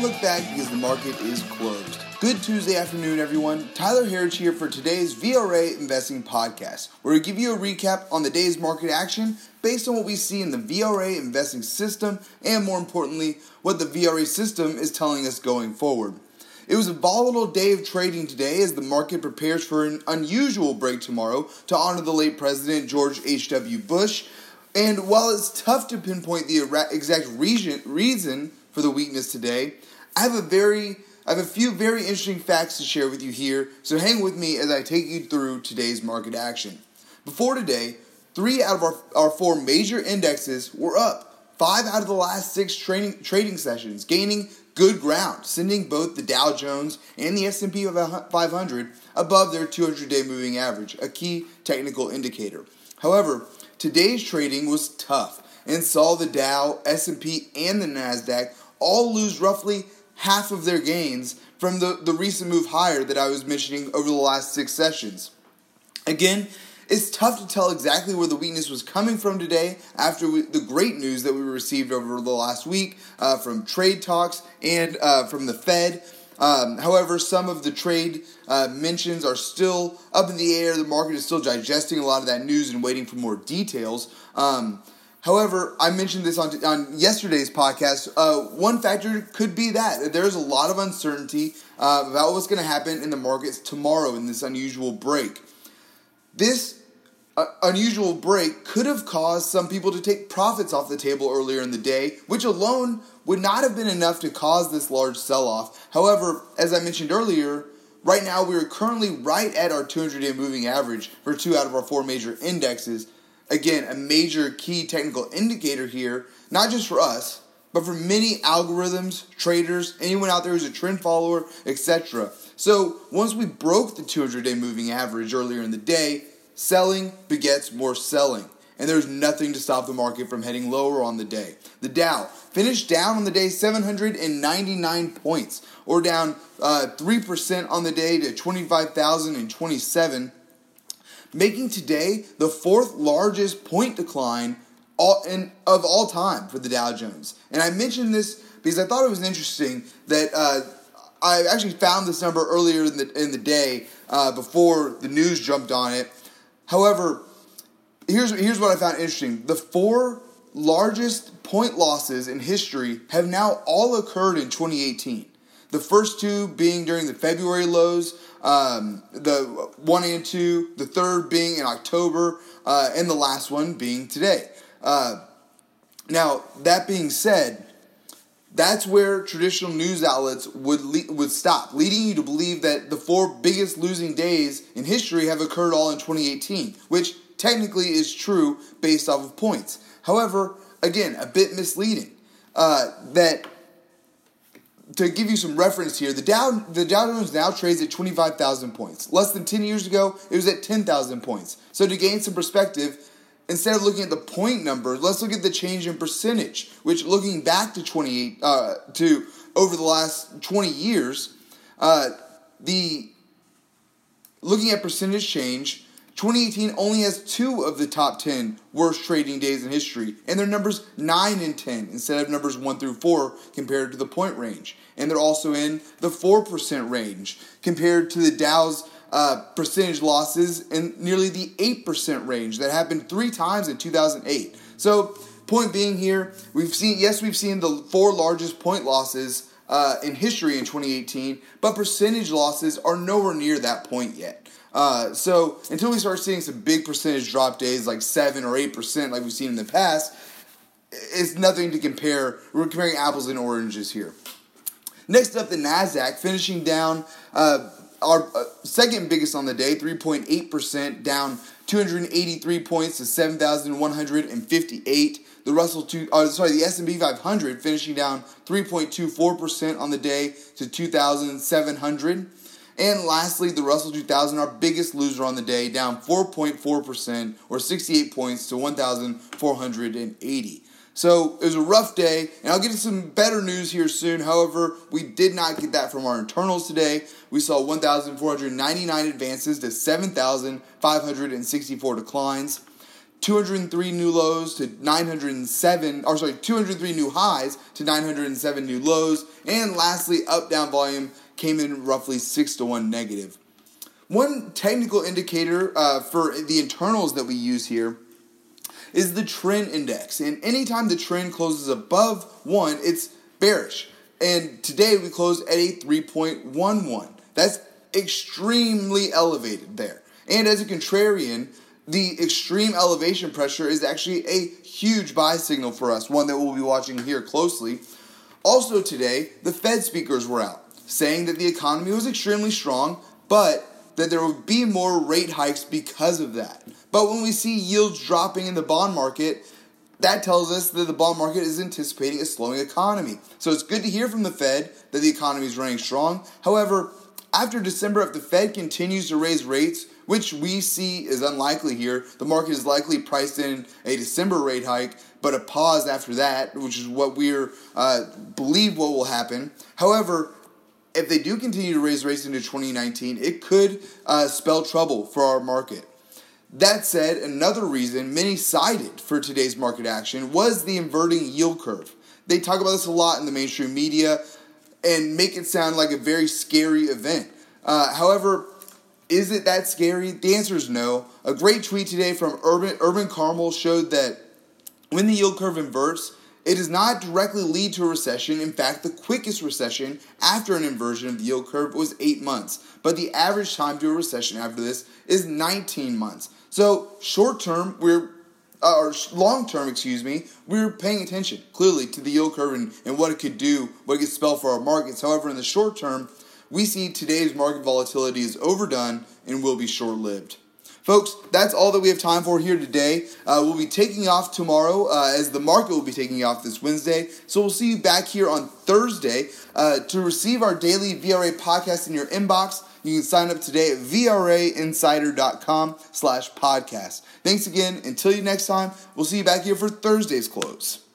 Don't look back because the market is closed. Good Tuesday afternoon, everyone. Tyler Herich here for today's VRA Investing Podcast, where we give you a recap on the day's market action based on what we see in the VRA investing system and, more importantly, what the VRA system is telling us going forward. It was a volatile day of trading today as the market prepares for an unusual break tomorrow to honor the late President George H.W. Bush. And while it's tough to pinpoint the exact reason for the weakness today, I have a few very interesting facts to share with you here, so hang with me as I take you through today's market action. Before today, 3 out of our 4 major indexes were up, 5 out of the last 6 trading sessions, gaining good ground, sending both the Dow Jones and the S&P 500 above their 200-day moving average, a key technical indicator. However, today's trading was tough and saw the Dow, S&P, and the NASDAQ all lose roughly half of their gains from the recent move higher that I was mentioning over the last 6 sessions. Again, it's tough to tell exactly where the weakness was coming from today after the great news that we received over the last week from trade talks and from the Fed. However, some of the trade mentions are still up in the air. The market is still digesting a lot of that news and waiting for more details. However, I mentioned this on yesterday's podcast. One factor could be that there's a lot of uncertainty about what's going to happen in the markets tomorrow in this unusual break. This unusual break could have caused some people to take profits off the table earlier in the day, which alone would not have been enough to cause this large sell-off. However, as I mentioned earlier, right now we are currently right at our 200-day moving average for 2 out of our 4 major indexes. Again, a major key technical indicator here, not just for us, but for many algorithms, traders, anyone out there who's a trend follower, etc. So once we broke the 200-day moving average earlier in the day, selling begets more selling. And there's nothing to stop the market from heading lower on the day. The Dow finished down on the day 799 points, or down 3% on the day to 25,027, making today the 4th largest point decline of all time for the Dow Jones. And I mentioned this because I thought it was interesting that I actually found this number earlier in the day before the news jumped on it. However, here's what I found interesting. The 4 largest point losses in history have now all occurred in 2018. The first 2 being during the February lows, the 1 and 2, the 3rd being in October, and the last one being today. Now, that being said, that's where traditional news outlets would stop, leading you to believe that the 4 biggest losing days in history have occurred all in 2018, which technically is true based off of points. However, again, a bit misleading. That to give you some reference here, the Dow Jones now trades at 25,000 points. Less than 10 years ago, it was at 10,000 points. So to gain some perspective, instead of looking at the point number, let's look at the change in percentage, which looking back to over the last 20 years, looking at percentage change, 2018 only has 2 of the top 10 worst trading days in history, and they're numbers 9 and 10 instead of numbers 1 through 4 compared to the point range. And they're also in the 4% range compared to the Dow's percentage losses in nearly the 8% range that happened 3 times in 2008. So, point being here, we've seen the 4 largest point losses in history in 2018, but percentage losses are nowhere near that point yet. So until we start seeing some big percentage drop days like 7 or 8% like we've seen in the past, it's nothing to compare. We're comparing apples and oranges here. Next up, the NASDAQ finishing down our second biggest on the day, 3.8%, down 283 points to 7,158. The S&P 500 finishing down 3.24% on the day to 2,700. And lastly, the Russell 2000, our biggest loser on the day, down 4.4% or 68 points to 1,480. So it was a rough day, and I'll get to some better news here soon. However, we did not get that from our internals today. We saw 1,499 advances to 7,564 declines. 203 new lows to 907, or sorry, 203 new highs to 907 new lows. And lastly, up-down volume came in roughly 6-to-1 negative. One technical indicator for the internals that we use here is the trend index. And anytime the trend closes above 1, it's bearish. And today we closed at a 3.11. That's extremely elevated there. And as a contrarian, the extreme elevation pressure is actually a huge buy signal for us, one that we'll be watching here closely. Also today, the Fed speakers were out, saying that the economy was extremely strong, but that there would be more rate hikes because of that. But when we see yields dropping in the bond market, that tells us that the bond market is anticipating a slowing economy. So it's good to hear from the Fed that the economy is running strong. However, after December, if the Fed continues to raise rates, which we see is unlikely here, the market is likely priced in a December rate hike, but a pause after that, which is what we believe what will happen. However, if they do continue to raise rates into 2019, it could spell trouble for our market. That said, another reason many cited for today's market action was the inverting yield curve. They talk about this a lot in the mainstream media and make it sound like a very scary event. However, is it that scary? The answer is no. A great tweet today from Urban Carmel showed that when the yield curve inverts, it does not directly lead to a recession. In fact, the quickest recession after an inversion of the yield curve was 8 months. But the average time to a recession after this is 19 months. So long term, we're paying attention clearly to the yield curve and what it could do, what it could spell for our markets. However, in the short term, we see today's market volatility is overdone and will be short-lived. Folks, that's all that we have time for here today. We'll be taking off tomorrow as the market will be taking off this Wednesday. So we'll see you back here on Thursday to receive our daily VRA podcast in your inbox. You can sign up today at vrainsider.com/podcast. Thanks again. Until you next time, we'll see you back here for Thursday's close.